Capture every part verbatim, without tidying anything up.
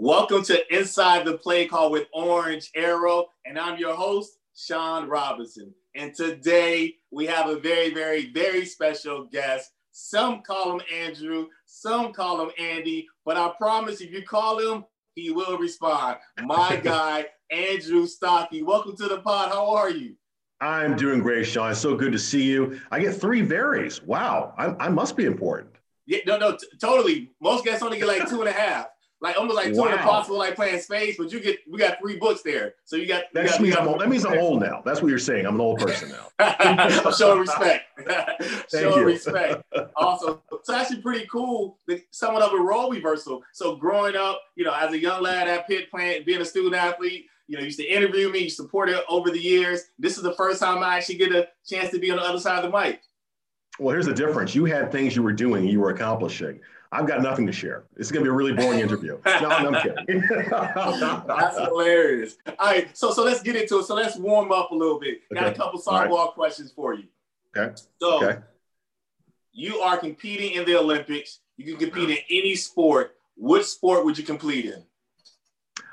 Welcome to Inside the Play Call with Orange Arrow, and I'm your host, Sean Robinson. And today we have a very, very, very special guest. Some call him Andrew, some call him Andy, but I promise if you call him, he will respond. My guy, Andrew Stockey. Welcome to the pod. How are you? I'm doing great, Sean. So good to see you. I get three varies. Wow, I, I must be important. Yeah, no, no, t- totally. Most guests only get like two and a half. Like almost like two wow. and a possible, like playing space, but you get we got three books there. So you got, you got, means got old, that means I'm old now. That's what you're saying. I'm an old person now. I'm showing respect. showing respect. Awesome. It's actually pretty cool that somewhat of a role reversal. So growing up, you know, as a young lad at Pitt playing, being a student athlete, you know, you used to interview me, you supported over the years. This is the first time I actually get a chance to be on the other side of the mic. Well, here's the difference. You had things you were doing, you were accomplishing. I've got nothing to share. It's going to be a really boring interview. No, I'm kidding. That's hilarious. All right, so so let's get into it. So let's warm up a little bit. Got okay. a couple softball right. questions for you. Okay. So okay. you are competing in the Olympics. You can compete in any sport. What sport would you compete in?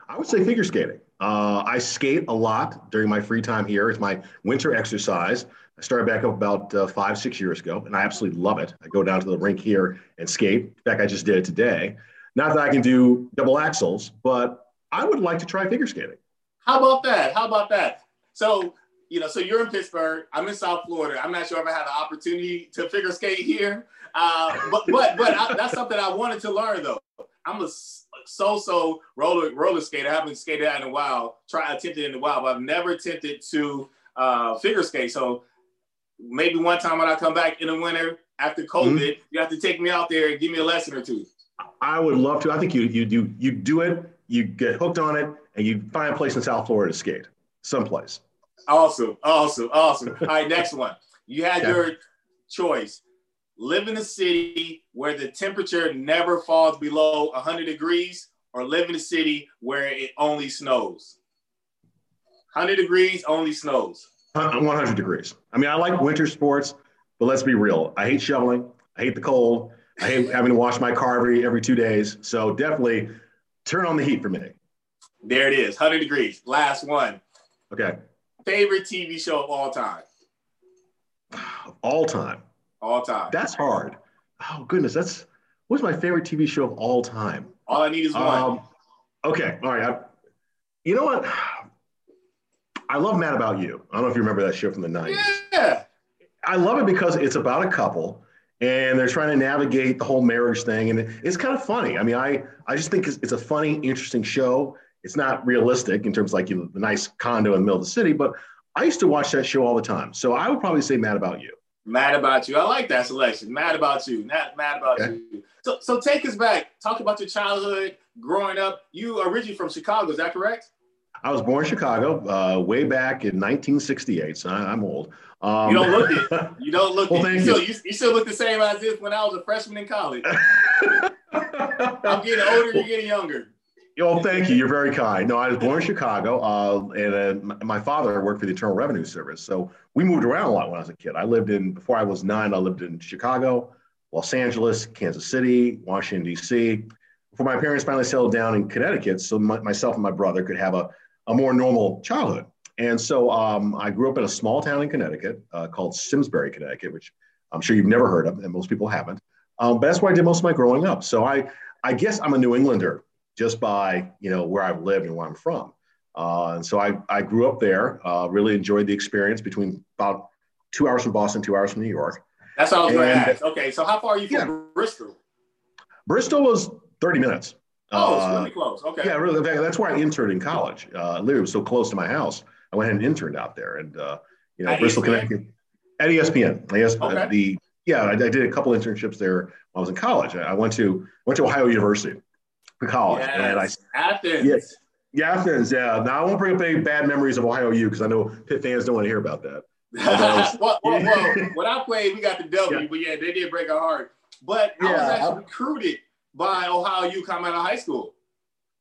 I would say figure skating. Uh, I skate a lot during my free time here. It's my winter exercise. I started back up about uh, five, six years ago, and I absolutely love it. I go down to the rink here and skate. In fact, I just did it today. Not that I can do double axels, but I would like to try figure skating. How about that? How about that? So, you know, so you're in Pittsburgh. I'm in South Florida. I'm not sure if I had an opportunity to figure skate here, uh, but but but I, that's something I wanted to learn, though. I'm a so-so roller roller skater. I haven't skated out in a while. Try attempted in a while, but I've never attempted to uh, figure skate. So maybe one time when I come back in the winter after COVID, mm-hmm. you have to take me out there and give me a lesson or two. I would love to. I think you you do you do it. You get hooked on it, and you find a place in South Florida to skate, someplace. Awesome, awesome, awesome. All right, next one. You had yeah. your choice. Live in a city where the temperature never falls below one hundred degrees or live in a city where it only snows. one hundred degrees, only snows. one hundred degrees. I mean, I like winter sports, but let's be real. I hate shoveling. I hate the cold. I hate having to wash my car every, every two days. So definitely turn on the heat for me. There it is, one hundred degrees. Last one. Okay. Favorite T V show of all time? Of all time? All time. That's hard. Oh, goodness. That's what's my favorite T V show of all time? All I need is one. Um, okay. All right. I, you know what? I love Mad About You. I don't know if you remember that show from the nineties. Yeah. I love it because it's about a couple and they're trying to navigate the whole marriage thing. And it's kind of funny. I mean, I, I just think it's, it's a funny, interesting show. It's not realistic in terms of like you know, the nice condo in the middle of the city, but I used to watch that show all the time. So I would probably say Mad About You. Mad About You. I like that selection. Mad About You. Not Mad About okay. You. So so take us back. Talk about your childhood, growing up. You are originally from Chicago. Is that correct? I was born in Chicago uh, way back in nineteen sixty-eight. So I'm old. Um, you don't look it. You don't look well, it. You still, you, you still look the same as if when I was a freshman in college. I'm getting older. You're getting younger. Oh, thank you. You're very kind. No, I was born in Chicago, uh, and uh, my father worked for the Internal Revenue Service. So we moved around a lot when I was a kid. I lived in, before I was nine, I lived in Chicago, Los Angeles, Kansas City, Washington, D C. Before my parents finally settled down in Connecticut, so my, myself and my brother could have a, a more normal childhood. And so um, I grew up in a small town in Connecticut uh, called Simsbury, Connecticut, which I'm sure you've never heard of, and most people haven't. Um, but that's where I did most of my growing up. So I, I guess I'm a New Englander, just by, you know, where I've lived and where I'm from. Uh, and so I, I grew up there, uh, really enjoyed the experience between about two hours from Boston, two hours from New York. That's what I was going to ask. Okay, so how far are you yeah. from Bristol? Bristol was thirty minutes. Oh, uh, it's really close, okay. Yeah, really, that's where I interned in college. Uh, literally, it was so close to my house. I went ahead and interned out there. And, uh, you know, at Bristol, E S P N? Connecticut. At E S P N. E S P N okay. the, yeah, I, I did a couple internships there when I was in college. I, I went to went to Ohio University. the college. Yes, and I, Athens. Yes, yeah, Athens. Yeah. Now I won't bring up any bad memories of Ohio U because I know Pitt fans don't want to hear about that. Was, well, well, well, when I played, we got the W, yeah. but yeah, they did break our heart. But yeah, I was actually I, recruited by Ohio U coming out of high school.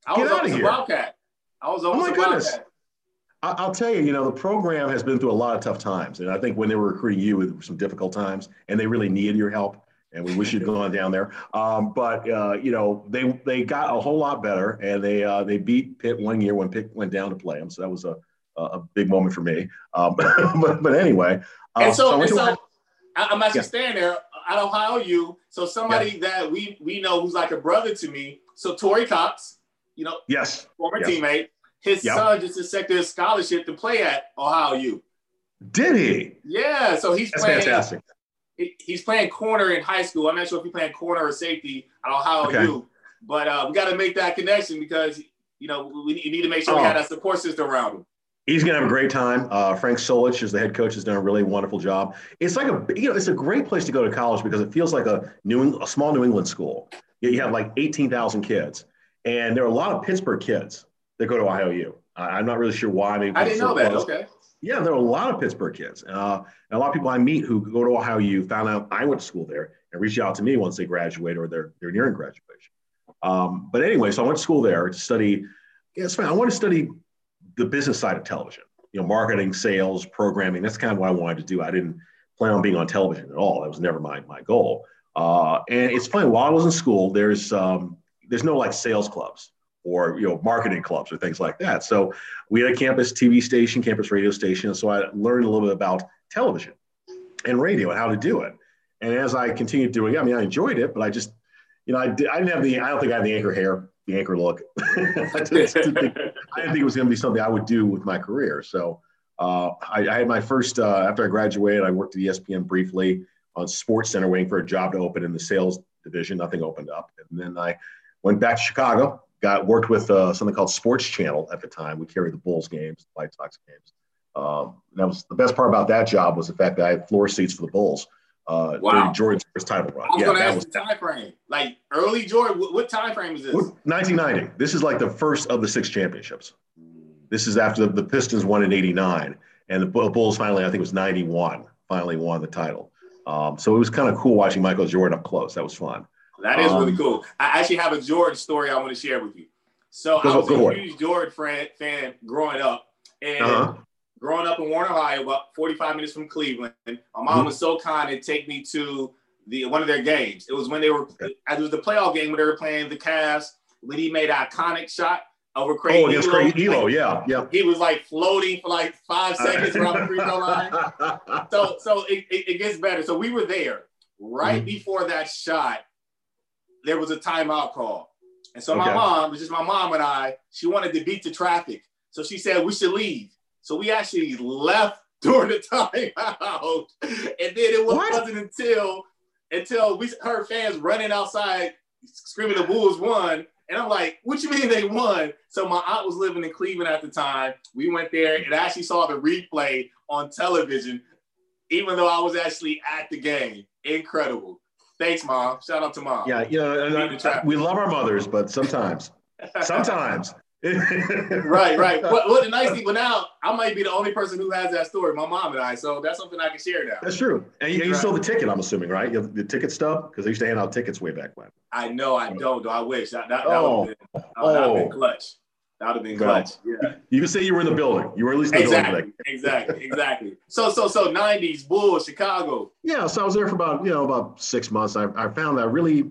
I was always a Wildcat. I was always a Wildcat. I'll tell you, you know, the program has been through a lot of tough times. And I think when they were recruiting you, it was some difficult times, and they really needed your help. And we wish you'd gone down there. Um, but, uh, you know, they they got a whole lot better, and they uh, they beat Pitt one year when Pitt went down to play them. So that was a, a big moment for me. Um, but, but anyway. Uh, and so, so, and so I'm actually yeah. standing there at Ohio U. So somebody yeah. that we, we know who's like a brother to me. So Tori Cox, you know, yes. former yes. teammate. His yep. son just accepted a scholarship to play at Ohio U. Did he? Yeah, so he's That's playing. Fantastic. He's playing corner in high school. I'm not sure if he's playing corner or safety at Ohio okay. U, but uh, we got to make that connection because you know we need to make sure oh. we have that support system around him. He's going to have a great time. Uh, Frank Solich, as the head coach, has done a really wonderful job. It's like a you know it's a great place to go to college because it feels like a new a small New England school. You have like eighteen thousand kids, and there are a lot of Pittsburgh kids. They go to Ohio U. I'm not really sure why. Maybe I didn't know that. Okay. Yeah, there are a lot of Pittsburgh kids. Uh, and a lot of people I meet who go to Ohio U found out I went to school there and reached out to me once they graduate or they're, they're nearing graduation. Um, but anyway, so I went to school there to study. Yeah, it's fine. I want to study the business side of television, you know, marketing, sales, programming. That's kind of what I wanted to do. I didn't plan on being on television at all. That was never my, my goal. Uh, and it's funny, while I was in school, there's um, there's no like sales clubs or, you know, marketing clubs or things like that. So we had a campus T V station, campus radio station. So I learned a little bit about television and radio and how to do it. And as I continued doing it, I mean, I enjoyed it, but I just, you know, I, did, I didn't have the, I don't think I had the anchor hair, the anchor look. I, didn't think, I didn't think it was going to be something I would do with my career. So uh, I, I had my first, uh, after I graduated, I worked at E S P N briefly on Sports Center waiting for a job to open in the sales division. Nothing opened up. And then I went back to Chicago. Got worked with uh, something called Sports Channel at the time. We carried the Bulls games, the White Sox games. Um, and that was the best part about that job was the fact that I had floor seats for the Bulls. Uh, wow. During Jordan's first title run. I was yeah, going to ask was, the time frame. Like early Jordan, what, what time frame is this? nineteen ninety. This is like the first of the six championships. This is after the, the Pistons won in eighty-nine. And the Bulls finally, I think it was ninety-one, finally won the title. Um, so it was kind of cool watching Michael Jordan up close. That was fun. That is really um, cool. I actually have a Jordan story I want to share with you. So I was a huge Jordan fan, fan growing up. And uh-huh. growing up in Warren, Ohio, about forty-five minutes from Cleveland, my mom mm-hmm. was so kind to take me to the one of their games. It was when they were okay. – it was the playoff game when they were playing the Cavs. When he made an iconic shot over Craig oh, Elo. Craig Elo, like, yeah, yeah. He was, like, floating for, like, five seconds around the free throw line. So, so it, it, it gets better. So we were there right mm-hmm. before that shot. There was a timeout call. And so okay. my mom, which is my mom and I, she wanted to beat the traffic. So she said, we should leave. So we actually left during the timeout. And then it what? wasn't until until we heard fans running outside screaming the Bulls won. And I'm like, what you mean they won? So my aunt was living in Cleveland at the time. We went there and I actually saw the replay on television, even though I was actually at the game. Incredible. Thanks, Mom. Shout out to Mom. Yeah, you know, and I, we love our mothers, but sometimes, sometimes. Right, right. What, what the nice thing, but now I might be the only person who has that story, my mom and I, so that's something I can share now. That's true. And you, right. you sold the ticket, I'm assuming, right? You have the ticket stub? Because they used to hand out tickets way back when. I know, I don't, though. I wish. That, that, that oh. would have been, oh. been clutch. That would have been clutch. No. Yeah. You could say you were in the building. You were at least in the exactly, building. Exactly, exactly. So, so, so nineties, Bulls, Chicago. Yeah, so I was there for about, you know, about six months. I, I found that really,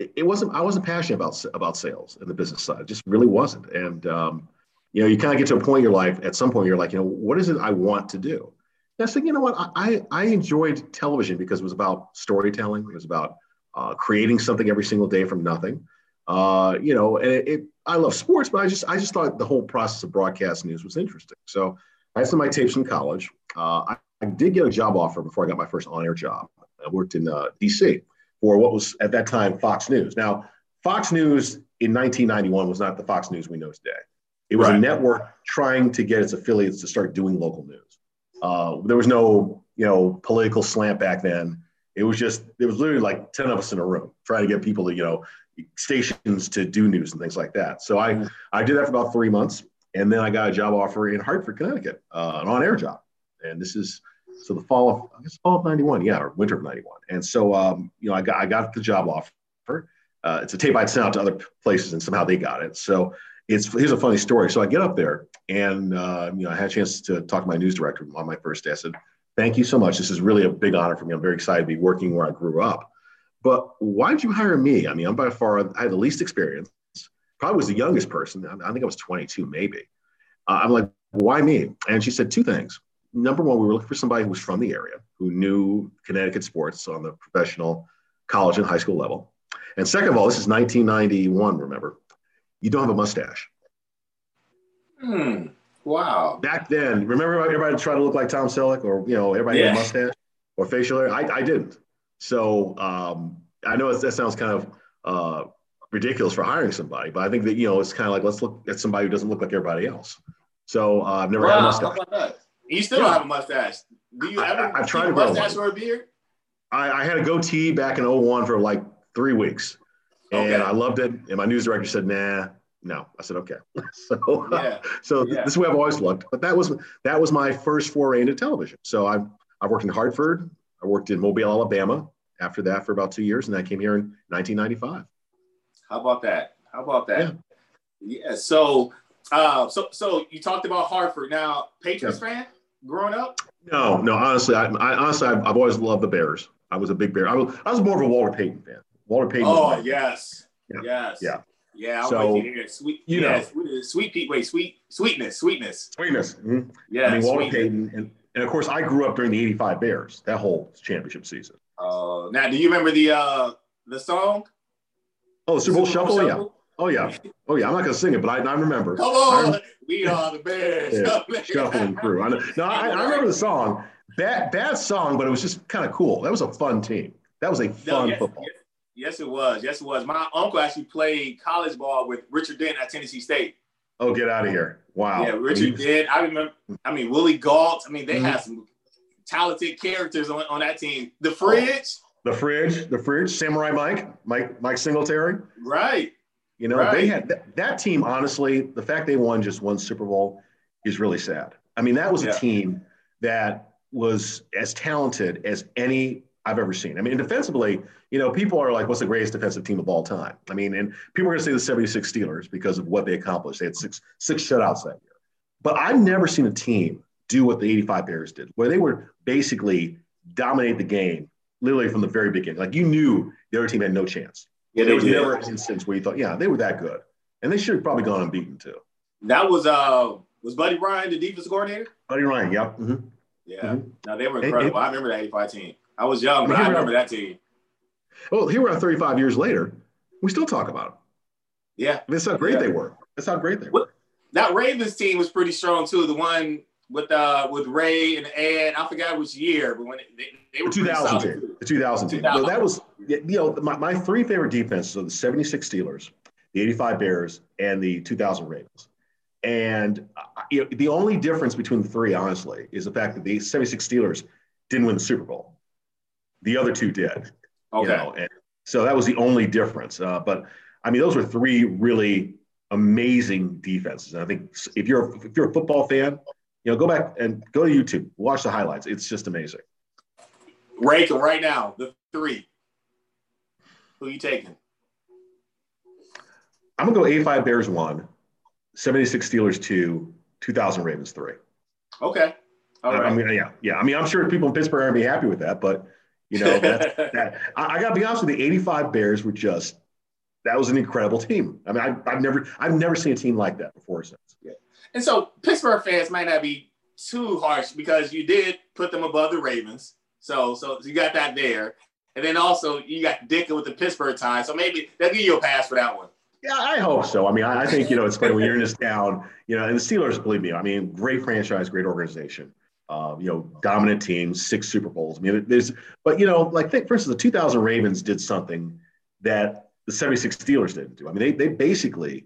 it wasn't, I wasn't passionate about about sales and the business side. It just really wasn't. And, um, you know, you kind of get to a point in your life, at some point you're like, you know, what is it I want to do? And I said, you know what, I, I enjoyed television because it was about storytelling. It was about uh, creating something every single day from nothing. Uh, you know, and it, it, I love sports, but I just, I just thought the whole process of broadcast news was interesting. So I had some of my tapes from college. Uh, I, I did get a job offer before I got my first on-air job. I worked in uh, D C for what was at that time, Fox News. Now, Fox News in nineteen ninety-one was not the Fox News we know today. It was right. a network trying to get its affiliates to start doing local news. Uh, there was no, you know, political slant back then. It was just, it was literally like ten of us in a room trying to get people to, you know, stations to do news and things like that. So I, I did that for about three months. And then I got a job offer in Hartford, Connecticut, uh, an on-air job. And this is, so the fall of, I guess fall of ninety-one, yeah, or winter of ninety-one. And so, um, you know, I got, I got the job offer. Uh, it's a tape I'd sent out to other places and somehow they got it. So it's, here's a funny story. So I get up there and, uh, you know, I had a chance to talk to my news director on my first day. I said, thank you so much. This is really a big honor for me. I'm very excited to be working where I grew up. But why did you hire me? I mean, I'm by far, I had the least experience. Probably was the youngest person. I think I was twenty-two, maybe. Uh, I'm like, why me? And she said two things. Number one, we were looking for somebody who was from the area, who knew Connecticut sports on the professional college and high school level. And second of all, this is nineteen ninety-one, remember, you don't have a mustache. Hmm. Wow. Back then, remember everybody tried to look like Tom Selleck, or, you know, everybody yeah. had a mustache or facial hair? I, I didn't. So um, I know that sounds kind of uh, ridiculous for hiring somebody, but I think that, you know, it's kind of like, let's look at somebody who doesn't look like everybody else. So uh, I've never wow, had a mustache. How about that? You still yeah. don't have a mustache. Do you ever I, I've tried a mustache or a beard? I, I had a goatee back in oh one for like three weeks. And okay. I loved it. And my news director said, nah, no. I said, okay. so yeah. uh, so yeah. this is the way I've always looked. But that was that was my first foray into television. So I've, I've worked in Hartford. I worked in Mobile, Alabama after that for about two years. And I came here in nineteen ninety-five. How about that? How about that? Yeah. yeah so, uh, so, so you talked about Hartford. Now, Patriots yeah. fan growing up? No, no. Honestly, I, I honestly, I've, I've always loved the Bears. I was a big Bear. I was, I was more of a Walter Payton fan. Walter Payton. Oh yes, yeah. yes, yeah, yeah. I so, like to hear sweet, you yeah, know, sweet, sweet Pete. Wait, sweet, sweetness, sweetness, sweetness. Mm-hmm. Yeah, I mean Walter sweetness. Payton, and, and of course, I grew up during the eighty-five Bears. That whole championship season. Uh, now, do you remember the uh, the song? Oh, the Super Bowl Shuffle? Shuffle? Yeah. Oh, yeah. Oh, yeah. I'm not going to sing it, but I, I remember. Come on. I, we are the Bears. Yeah, shuffling crew. I know. No, I, I remember the song. Bad, bad song, but it was just kind of cool. That was a fun team. That was a fun no, yes, football. Yes, yes, it was. Yes, it was. My uncle actually played college ball with Richard Dent at Tennessee State. Oh, get out of here. Wow. Yeah, Richard Dent. I remember. I mean, Willie Gault. I mean, they mm-hmm. had some talented characters on, on that team. The Fridge. Oh. The Fridge, the Fridge, Samurai Mike, Mike, Mike Singletary. Right. You know, right. they had th- that team, honestly, the fact they won just one Super Bowl is really sad. I mean, that was yeah. a team that was as talented as any I've ever seen. I mean, defensively, you know, people are like, what's the greatest defensive team of all time? I mean, and people are going to say the seventy-six Steelers because of what they accomplished. They had six, six shutouts that year. But I've never seen a team do what the eighty-five Bears did, where they would basically dominate the game literally from the very beginning. Like, you knew the other team had no chance. Yeah, there was did. never an instance where you thought, yeah, they were that good. And they should have probably gone unbeaten, too. That was uh, was Buddy Ryan, the defense coordinator? Buddy Ryan, yeah. Mm-hmm. Yeah. Mm-hmm. No, they were incredible. And, and, I remember that eighty-five team. I was young, but I remember that team. Well, here we are thirty-five years later. We still talk about them. Yeah. I mean, that's how great yeah. they were. That's how great they were. That Ravens team was pretty strong, too. The one with uh, with Ray and Ed. I forgot which year, but when it, they, they were two thousand team. The two thousand team. So that was, you know, my, my three favorite defenses are the seventy-six Steelers, the eighty-five Bears, and the two thousand Ravens. And uh, you know, the only difference between the three, honestly, is the fact that the seventy-six Steelers didn't win the Super Bowl. The other two did. Okay. You know, and so that was the only difference. Uh, but, I mean, those were three really amazing defenses. And I think if you're if you're a football fan, you know, go back and go to YouTube, watch the highlights. It's just amazing. Rank them right now, the three. Who are you taking? I'm going to go eighty-five Bears one, seventy-six Steelers two, two thousand Ravens three. Okay. All right. I, I mean, yeah, yeah. I mean, I'm sure people in Pittsburgh aren't going to be happy with that, but, you know, that's, that, I, I got to be honest with you, the eighty-five Bears were just, that was an incredible team. I mean, I, I've never I've never seen a team like that before since. Yeah. And so Pittsburgh fans might not be too harsh because you did put them above the Ravens. So so you got that there. And then also you got Dick with the Pittsburgh tie. So maybe they'll give you a pass for that one. Yeah, I hope so. I mean, I, I think, you know, it's funny when you're in this town, you know, and the Steelers, believe me, I mean, great franchise, great organization, uh, you know, dominant team, six Super Bowls. I mean, there's, but, you know, like think, for instance, the two thousand Ravens did something that the seventy-six Steelers didn't do. I mean, they they basically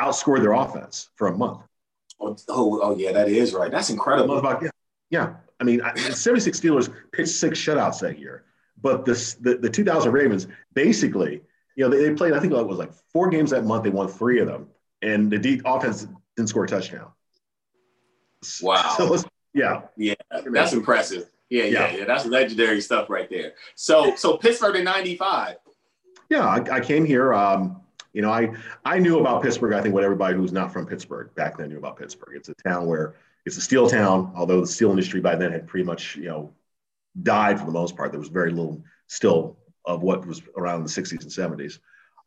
outscored their offense for a month. Oh, oh, oh, yeah, that is right. That's incredible. Yeah, yeah. I mean, I, the seventy-six Steelers pitched six shutouts that year, but this, the the two thousand Ravens basically you know, they, they played, I think it was like four games that month. They won three of them, and the de- offense didn't score a touchdown. Wow. So, yeah. Yeah, that's impressive. Yeah, yeah, yeah, yeah. That's legendary stuff right there. So, so Pittsburgh in ninety-five. Yeah, I, I came here. Um, you know, I, I knew about Pittsburgh. I think what everybody who's not from Pittsburgh back then knew about Pittsburgh. It's a town where it's a steel town, although the steel industry by then had pretty much, you know, died for the most part. There was very little still of what was around in the sixties and seventies.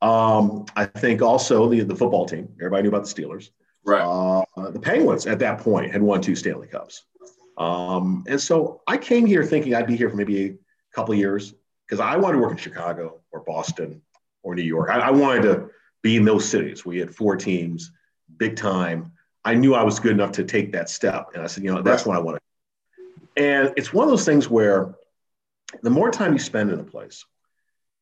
Um, I think also the, the football team, everybody knew about the Steelers. Right. Uh, the Penguins at that point had won two Stanley Cups. Um, and so I came here thinking I'd be here for maybe a couple of years because I wanted to work in Chicago or Boston or New York. I, I wanted to be in those cities. We had four teams, big time. I knew I was good enough to take that step. And I said, you know, that's what I want to do. And it's one of those things where the more time you spend in a place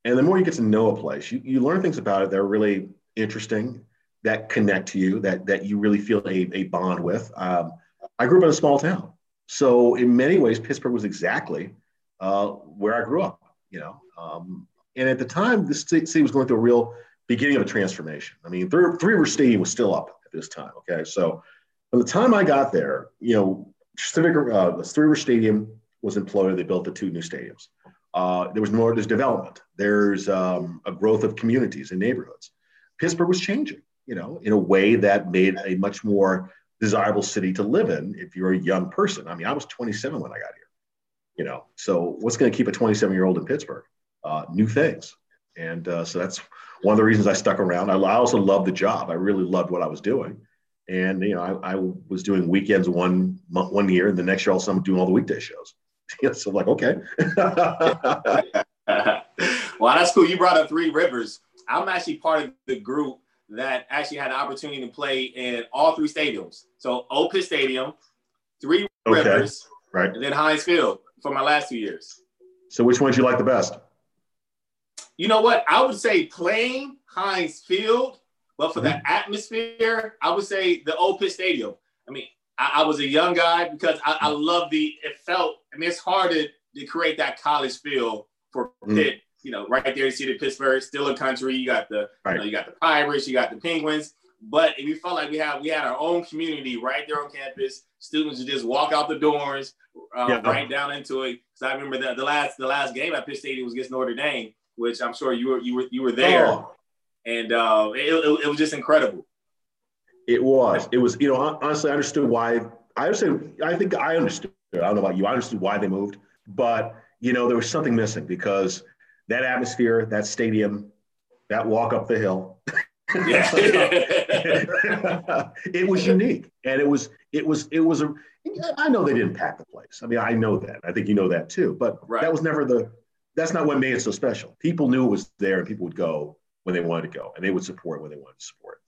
and the more you get to know a place, you, you learn things about it that are really interesting, that connect to you, that that you really feel a, a bond with. Um, I grew up in a small town. So in many ways, Pittsburgh was exactly uh, where I grew up, you know. Um, and at the time, this city was going through a real beginning of a transformation. I mean, Three Rivers Stadium was still up at this time, okay? So by the time I got there, you know, Civic, uh, the Three Rivers Stadium was imploded. They built the two new stadiums. Uh, there was more, there's development. There's um, a growth of communities and neighborhoods. Pittsburgh was changing, you know, in a way that made a much more desirable city to live in if you're a young person. I mean, I was twenty-seven when I got here, you know, so what's going to keep a twenty-seven-year-old in Pittsburgh? Uh, new things. And uh, so that's one of the reasons I stuck around. I, I also loved the job. I really loved what I was doing. And, you know, I, I was doing weekends one month, one year, and the next year also I'm doing all the weekday shows. So I'm like, okay. Well, that's cool. You brought up Three Rivers. I'm actually part of the group that actually had an opportunity to play in all three stadiums. So Old Pitt Stadium, Three okay. Rivers, right, and then Heinz Field for my last two years. So which one did you like the best? You know what? I would say playing Heinz Field, but for mm-hmm. the atmosphere, I would say the Old Pitt Stadium. I mean, I, I was a young guy because I, I love the – it felt – I mean, it's hard to, to create that college feel for mm-hmm. Pitt. You know, right there, you see the Pittsburgh, still a country. You got the, right. you know, you got the Pirates, you got the Penguins. But we felt like we had we had our own community right there on campus. Students would just walk out the doors, um, yeah. right down into it. So I remember the, the last the last game at Pitt Stadium was against Notre Dame, which I'm sure you were you were you were there, oh. and uh, it, it, it was just incredible. It was. It was. You know, honestly, I understood why. I understood. I think I understood. I don't know about you. I understood why they moved, but you know, there was something missing because. That atmosphere, that stadium, that walk up the hill. It was unique. And it was, it was, it was, a, I know they didn't pack the place. I mean, I know that. I think you know that too. But right. that was never the, that's not what made it so special. People knew it was there and people would go when they wanted to go and they would support when they wanted to support.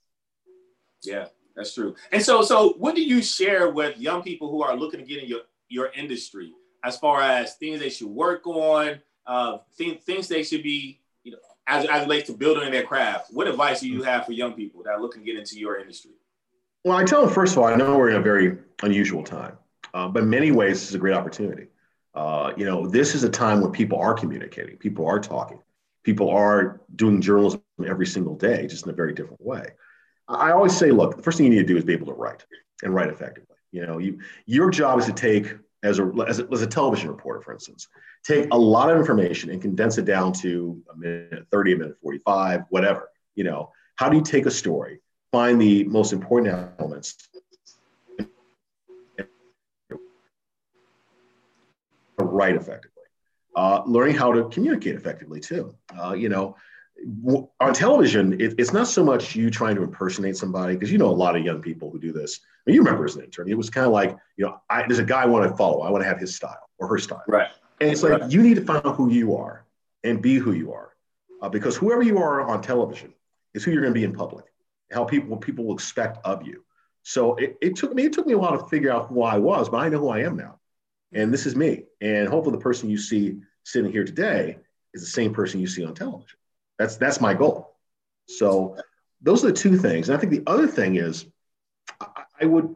Yeah, that's true. And so, so what do you share with young people who are looking to get in your, your industry as far as things they should work on? Uh, things, things they should be, you know, as, as it relates to building their craft. What advice do you have for young people that are looking to get into your industry? Well, I tell them, first of all, I know we're in a very unusual time, uh, but in many ways, this is a great opportunity. Uh, you know, this is a time when people are communicating, people are talking, people are doing journalism every single day, just in a very different way. I always say, look, the first thing you need to do is be able to write and write effectively. You know, you, your job is to take As a, as a as a television reporter, for instance, take a lot of information and condense it down to a minute, thirty, a minute, forty-five, whatever. You know, how do you take a story, find the most important elements, and write effectively? Uh, learning how to communicate effectively too. Uh, you know, on television, it, it's not so much you trying to impersonate somebody, because you know a lot of young people who do this. I mean, you remember as an intern, it was kind of like, you know, I, there's a guy I want to follow. I want to have his style or her style. Right. And it's like, right. you need to find out who you are and be who you are, uh, because whoever you are on television is who you're going to be in public, how people what people will expect of you. So it, it took me, it took me a while to figure out who I was, but I know who I am now. And this is me. And hopefully the person you see sitting here today is the same person you see on television. That's that's my goal. So those are the two things. And I think the other thing is I, I would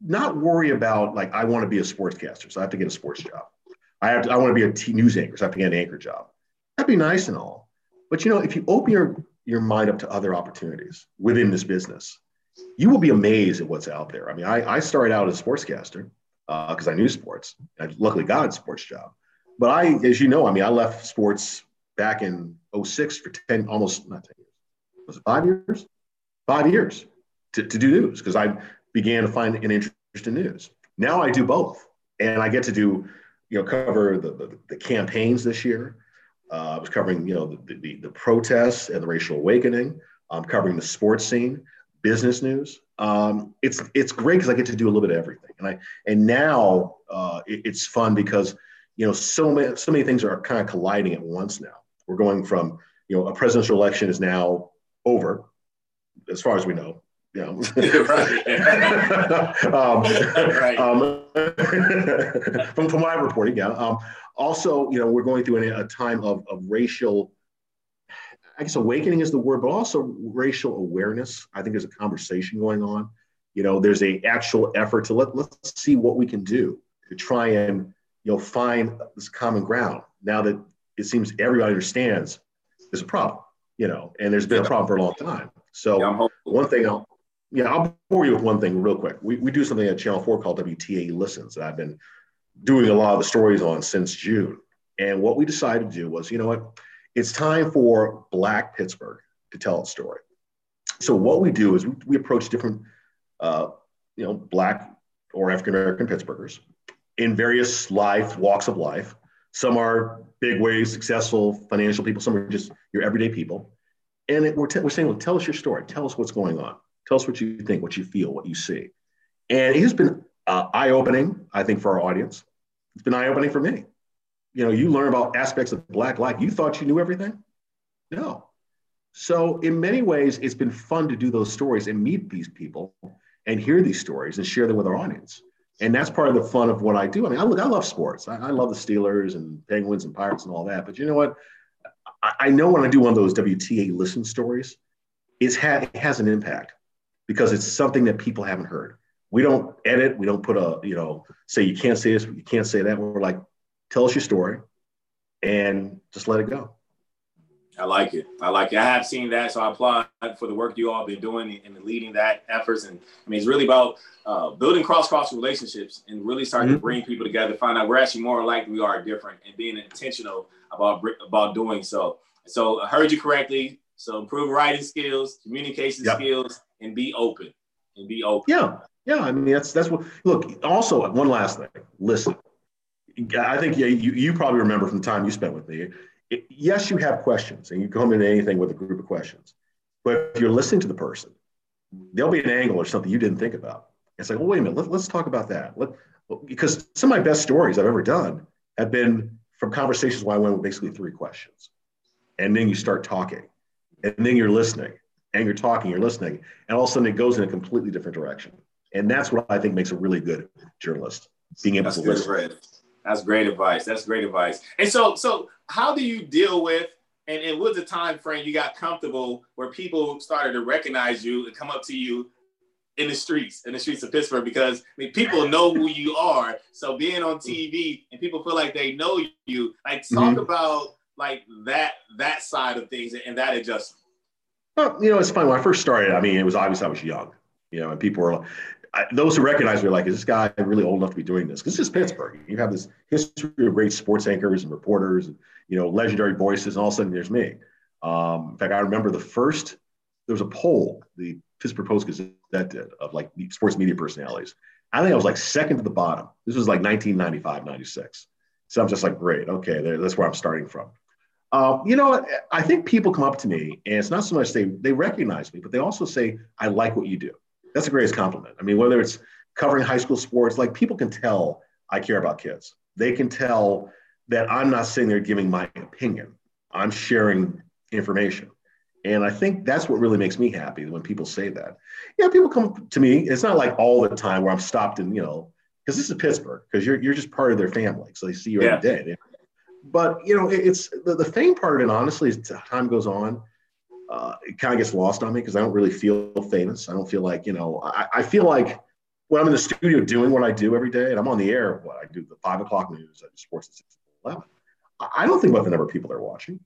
not worry about, like, I want to be a sportscaster, so I have to get a sports job. I have to, I want to be a t- news anchor, so I have to get an anchor job. That'd be nice and all. But, you know, if you open your, your mind up to other opportunities within this business, you will be amazed at what's out there. I mean, I, I started out as a sportscaster because uh, I knew sports. I luckily got a sports job. But I, as you know, I mean, I left sports back in oh six for ten, almost not ten years. Was it five years? Five years to, to do news because I began to find an interest in news. Now I do both. And I get to do, you know, cover the, the, the campaigns this year. Uh, I was covering, you know, the, the, the protests and the racial awakening. I'm covering the sports scene, business news. Um, it's it's great because I get to do a little bit of everything. And I and now uh, it, it's fun because, you know, so many so many things are kind of colliding at once now. We're going from, you know, a presidential election is now over, as far as we know. Yeah. Right. um, right. um, from, from what I'm reporting, yeah. Um, also, you know, we're going through a, a time of, of racial, I guess awakening is the word, but also racial awareness. I think there's a conversation going on. You know, there's a actual effort to let, let's see what we can do to try and, you know, find this common ground. Now that it seems everybody understands there's a problem, you know, and there's been a problem for a long time. So yeah, one thing I'll, Yeah, I'll bore you with one thing real quick. We, we do something at Channel four called W T A Listens that I've been doing a lot of the stories on since June. And what we decided to do was, you know what, it's time for Black Pittsburgh to tell its story. So what we do is we, we approach different, uh, you know, Black or African-American Pittsburghers in various life, walks of life. Some are big ways, successful financial people. Some are just your everyday people. And it, we're, t- we're saying, well, tell us your story. Tell us what's going on. Tell us what you think, what you feel, what you see. And it has been uh, eye-opening, I think, for our audience. It's been eye-opening for me. You know, you learn about aspects of Black life. You thought you knew everything? No. So in many ways, it's been fun to do those stories and meet these people and hear these stories and share them with our audience. And that's part of the fun of what I do. I mean, I, look, I love sports. I, I love the Steelers and Penguins and Pirates and all that. But you know what? I, I know when I do one of those W T A listen stories, it's ha- it has an impact. Because it's something that people haven't heard. We don't edit, we don't put a, you know, say you can't say this, you can't say that. We're like, tell us your story and just let it go. I like it, I like it. I have seen that, so I applaud for the work you all been doing and leading that efforts. And I mean, it's really about uh, building cross-cultural relationships and really starting mm-hmm. to bring people together, find out we're actually more alike than we are different and being intentional about, about doing so. So I heard you correctly. So improve writing skills, communication yep. skills, and be open, and be open. Yeah, yeah, I mean, that's that's what, look, also, one last thing, listen. I think yeah, you, you probably remember from the time you spent with me, it, yes, you have questions, and you come into anything with a group of questions, but if you're listening to the person, there'll be an angle or something you didn't think about. It's like, well, wait a minute, let, let's talk about that. Let, because some of my best stories I've ever done have been from conversations where I went with basically three questions, and then you start talking, and then you're listening, and you're talking, you're listening, and all of a sudden it goes in a completely different direction. And that's what I think makes a really good journalist, being able that's to listen. Great. That's great advice. That's great advice. And so so how do you deal with, and, and what's the time frame you got comfortable where people started to recognize you and come up to you in the streets, in the streets of Pittsburgh? Because I mean, people know who you are. So being on T V and people feel like they know you, like talk mm-hmm. about like that, that side of things and that adjustment. Well, you know, it's funny. When I first started, I mean, it was obvious I was young, you know, and people were, I, those who recognized me were like, is this guy really old enough to be doing this? Because it's Pittsburgh. You have this history of great sports anchors and reporters, and, you know, legendary voices, and all of a sudden there's me. Um, in fact, I remember the first, there was a poll the Pittsburgh Post Gazette did of like sports media personalities. I think I was like second to the bottom. This was like nineteen ninety-five, ninety-six. So I'm just like, great, okay, there, that's where I'm starting from. Uh, you know, I think people come up to me and it's not so much they, they recognize me, but they also say, I like what you do. That's the greatest compliment. I mean, whether it's covering high school sports, like people can tell I care about kids. They can tell that I'm not sitting there giving my opinion. I'm sharing information. And I think that's what really makes me happy when people say that. Yeah, people come to me. It's not like all the time where I'm stopped and, you know, because this is Pittsburgh, because you're, you're just part of their family. So they see you yeah. every day. They, But, you know, it's the, the fame part of it, honestly, as time goes on, uh, it kind of gets lost on me because I don't really feel famous. I don't feel like, you know, I, I feel like when I'm in the studio doing what I do every day and I'm on the air, what I do, the five o'clock news, I do sports at six eleven. I don't think about the number of people that are watching.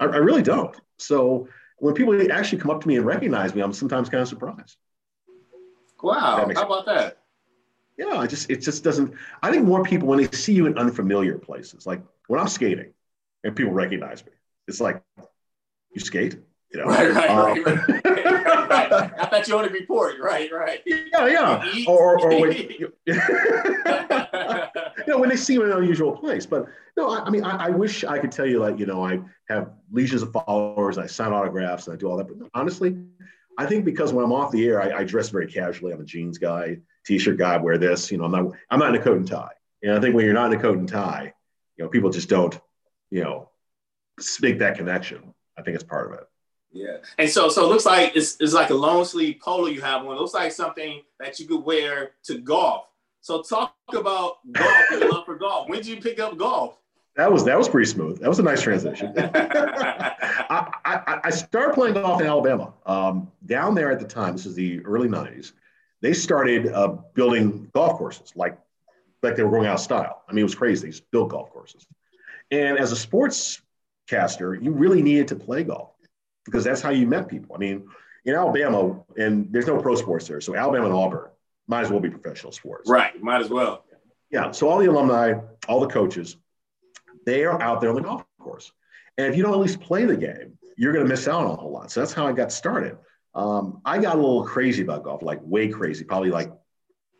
I, I really don't. So when people actually come up to me and recognize me, I'm sometimes kind of surprised. Wow. How about that? Yeah, I just, it just doesn't, I think more people, when they see you in unfamiliar places, like when I'm skating and people recognize me, it's like, you skate? You know? Right, right, um, right, right, right, right. I thought you want to be poor. Right, right. Yeah, yeah. Or, or, or when, you, you know, when they see you in an unusual place. But no, I, I mean, I, I wish I could tell you, like, you know, I have legions of followers, and I sign autographs, and I do all that. But honestly, I think because when I'm off the air, I, I dress very casually. I'm a jeans guy, t-shirt guy. I wear this. You know, I'm not. I'm not in a coat and tie. And I think when you're not in a coat and tie, you know, people just don't, you know, make that connection. I think it's part of it. Yeah. And so, so it looks like it's, it's like a long sleeve polo you have on. It looks like something that you could wear to golf. So talk about golf and your love for golf. When did you pick up golf? That was, that was pretty smooth. That was a nice transition. I, I, I started playing golf in Alabama. Um, down there at the time, this is the early nineties, they started uh, building golf courses like, like they were going out of style. I mean, it was crazy. They just built golf courses. And as a sportscaster, you really needed to play golf, because that's how you met people. I mean, in Alabama, and there's no pro sports there, so Alabama and Auburn might as well be professional sports. Right, might as well. Yeah, so all the alumni, all the coaches, they are out there on the golf course. And if you don't at least play the game, you're going to miss out on a whole lot. So that's how I got started. Um, I got a little crazy about golf, like way crazy, probably like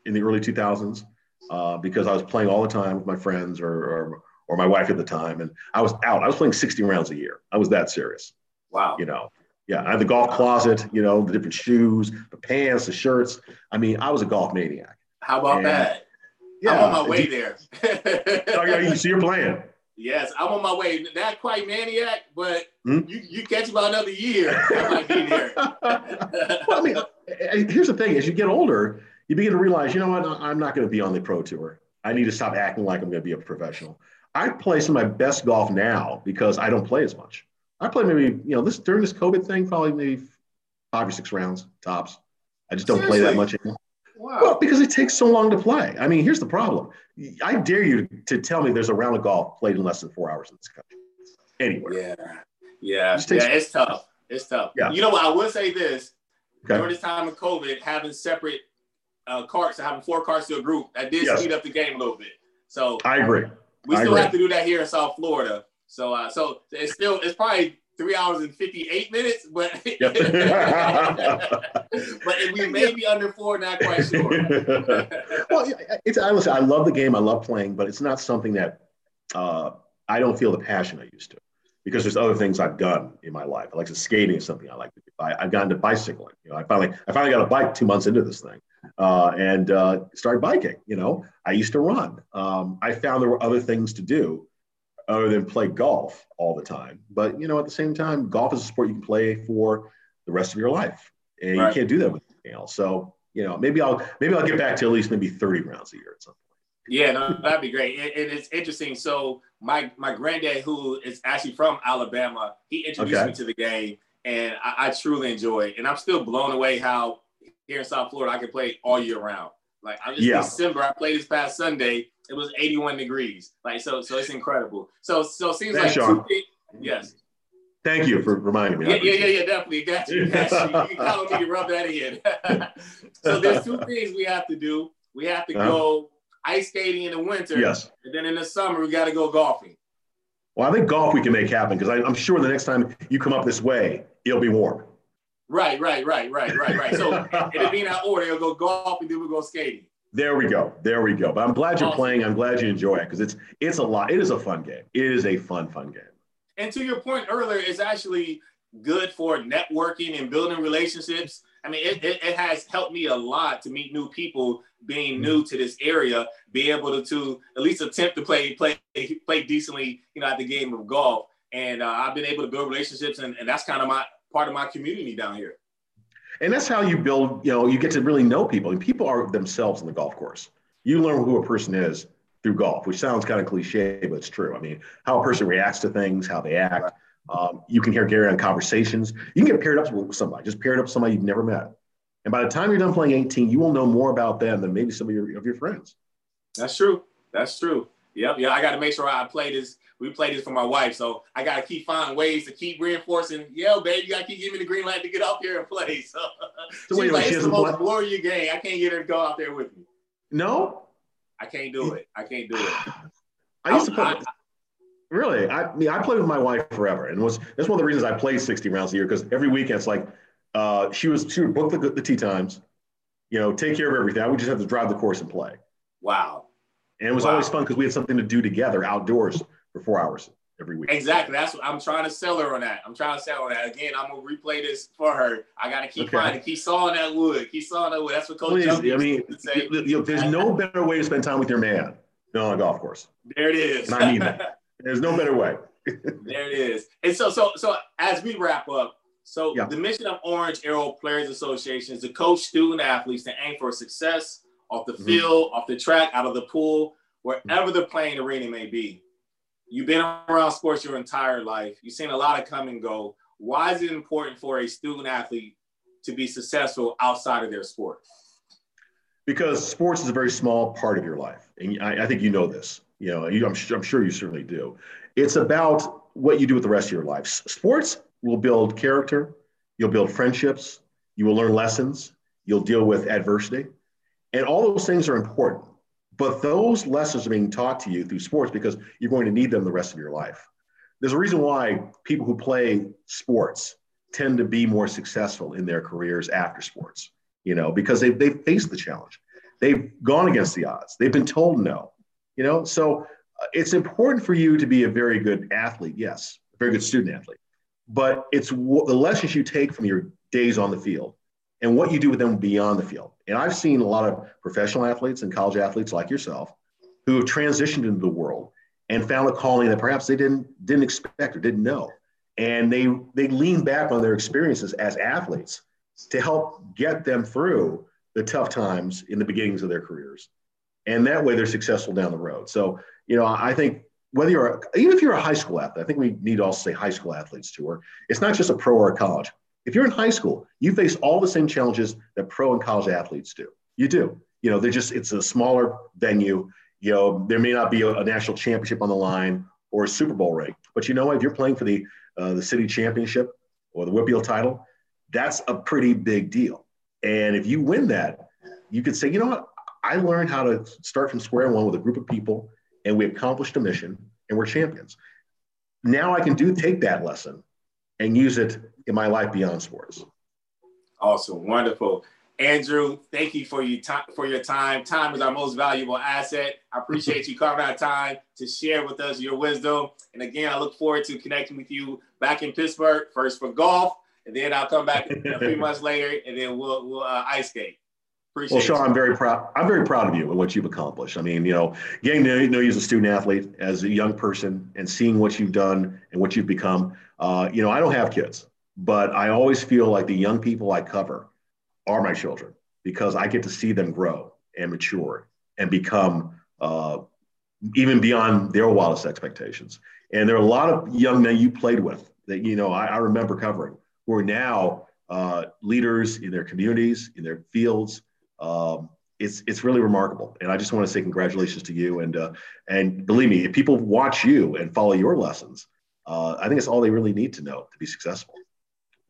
in the early two thousands, uh, because I was playing all the time with my friends or, or, or my wife at the time, and I was out. I was playing sixty rounds a year. I was that serious. Wow. You know, yeah. I had the golf closet, you know, the different shoes, the pants, the shirts. I mean, I was a golf maniac. How about and, that? Yeah. I'm on my way you, there. Oh, yeah, you see, you're playing. Yes, I'm on my way. Not quite maniac, but hmm? you, you catch about another year. I might be there. Well, I mean, here's the thing. As you get older, you begin to realize, you know what, I'm not going to be on the pro tour. I need to stop acting like I'm going to be a professional. I play some of my best golf now because I don't play as much. I played maybe, you know, this during this COVID thing, probably maybe five or six rounds tops. I just don't Seriously? play that much anymore. Wow. Well, because it takes so long to play. I mean, here's the problem. I dare you to tell me there's a round of golf played in less than four hours in this country. Anywhere. Yeah. Yeah. It yeah, it's tough. It's tough. Yeah. You know what? I will say this. Okay. During this time of COVID, having separate uh, carts, having four carts to a group, that did yes. speed up the game a little bit. So I agree. We I still agree. have to do that here in South Florida. So, uh, so it's still, it's probably three hours and fifty-eight minutes, but yep. but we may be under four, not quite sure. Well, it's I listen, I love the game, I love playing, but it's not something that uh, I don't feel the passion I used to, because there's other things I've done in my life. I like to skating is something I like to do. I, I've gotten to bicycling. You know, I finally, I finally got a bike two months into this thing, uh, and uh, started biking. You know, I used to run. Um, I found there were other things to do other than play golf all the time. But, you know, at the same time, golf is a sport you can play for the rest of your life. And right. you can't do that with anything else. So, you know, maybe I'll maybe I'll get back to at least maybe thirty rounds a year at some point. Yeah, no, that'd be great. And, and it's interesting. So my, my granddad, who is actually from Alabama, he introduced okay. me to the game, and I, I truly enjoy it. And I'm still blown away how here in South Florida I can play all year round. Like, I'm just yeah. December, I played this past Sunday, it was eighty-one degrees. Like, so, so it's incredible. So, so it seems Thanks, like, two things, yes. Thank you for reminding me. Yeah, yeah, yeah, yeah, definitely. Got you, got you. You kind of need to rub that in. So there's two things we have to do. We have to uh-huh. go ice skating in the winter. Yes. And then in the summer, we got to go golfing. Well, I think golf we can make happen, because I'm sure the next time you come up this way, it'll be warm. Right, right, right, right, right, right. So it'll be in our order. It'll go golf, and then we'll go skating. There we go. There we go. But I'm glad you're playing. I'm glad you enjoy it, because it's it's a lot. It is a fun game. It is a fun, fun game. And to your point earlier, it's actually good for networking and building relationships. I mean, it, it, it has helped me a lot to meet new people, being new to this area, be able to, to at least attempt to play play play decently, you know, at the game of golf. And uh, I've been able to build relationships, and, and that's kind of my part of my community down here. And that's how you build, you know, you get to really know people. And people are themselves on the golf course. You learn who a person is through golf, which sounds kind of cliche, but it's true. I mean, how a person reacts to things, how they act. Um, you can hear Gary on conversations. You can get paired up with somebody, just paired up with somebody you've never met. And by the time you're done playing eighteen, you will know more about them than maybe some of your, of your friends. That's true. That's true. Yep, yeah, I got to make sure I play this. We play this for my wife, so I got to keep finding ways to keep reinforcing, yo, baby, you got to keep giving me the green light to get out there and play. So, so wait, she's like, she it's the most glorious game. I can't get her to go out there with me. No? I can't do it. I can't do it. I used I'm, to play. I, really? I mean, I played with my wife forever, and was that's one of the reasons I played sixty rounds a year, because every weekend it's like uh, she, was, she would book the, the tee times, you know, take care of everything. I would just have to drive the course and play. Wow. And it was wow. always fun because we had something to do together outdoors for four hours every week. Exactly. That's what I'm trying to sell her on that. I'm trying to sell her on that. Again, I'm going to replay this for her. I got to keep okay. finding. Keep sawing that wood. Keep sawing that wood. That's what Coach Jones I mean, used to say. You know, there's no better way to spend time with your man than on a golf course. There it is. And I mean that. There's no better way. There it is. And so, so, so as we wrap up, so yeah. the mission of Orange Arrow Players Association is to coach student athletes to aim for success off the field, mm-hmm. off the track, out of the pool, wherever the playing arena may be. You've been around sports your entire life. You've seen a lot of come and go. Why is it important for a student athlete to be successful outside of their sport? Because sports is a very small part of your life. And I, I think you know this. You know, you, I'm, sure, I'm sure you certainly do. It's about what you do with the rest of your life. Sports will build character. You'll build friendships. You will learn lessons. You'll deal with adversity. And all those things are important, but those lessons are being taught to you through sports because you're going to need them the rest of your life. There's a reason why people who play sports tend to be more successful in their careers after sports, you know, because they've, they've faced the challenge. They've gone against the odds. They've been told no, you know, so it's important for you to be a very good athlete. Yes, a very good student athlete, but it's w- the lessons you take from your days on the field and what you do with them beyond the field. And I've seen a lot of professional athletes and college athletes like yourself who have transitioned into the world and found a calling that perhaps they didn't didn't expect or didn't know. And they they lean back on their experiences as athletes to help get them through the tough times in the beginnings of their careers. And that way they're successful down the road. So, you know, I think whether you're, a, even if you're a high school athlete, I think we need to also say high school athletes too, or it's not just a pro or a college. If you're in high school, you face all the same challenges that pro and college athletes do. You do. You know, they're just, it's a smaller venue. You know, there may not be a, a national championship on the line or a Super Bowl ring. But you know what? If you're playing for the uh, the city championship or the Whippeal title, that's a pretty big deal. And if you win that, you could say, you know what? I learned how to start from square one with a group of people, and we accomplished a mission, and we're champions. Now I can do take that lesson and use it in my life beyond sports. Awesome, wonderful. Andrew, thank you for your time. For your time. Time is our most valuable asset. I appreciate you carving out time to share with us your wisdom. And again, I look forward to connecting with you back in Pittsburgh, first for golf, and then I'll come back a few months later, and then we'll we'll uh, ice skate. Appreciate well, Sean, you. I'm very proud. I'm very proud of you and what you've accomplished. I mean, you know, getting to know you as a student athlete, as a young person, and seeing what you've done and what you've become. Uh, you know, I don't have kids, but I always feel like the young people I cover are my children because I get to see them grow and mature and become uh, even beyond their wildest expectations. And there are a lot of young men you played with that, you know, I, I remember covering who are now uh, leaders in their communities, in their fields. Um, it's it's really remarkable, and I just want to say congratulations to you. And uh, and believe me, if people watch you and follow your lessons, uh, I think it's all they really need to know to be successful.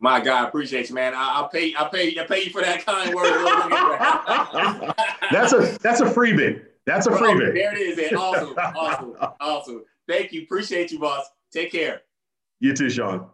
My God, I appreciate you, man. I, I'll pay I pay I pay you for that kind word. that's a that's a freebie. That's a freebie. Oh, there it is. Man. Awesome, awesome, awesome. Thank you. Appreciate you, boss. Take care. You too, Sean.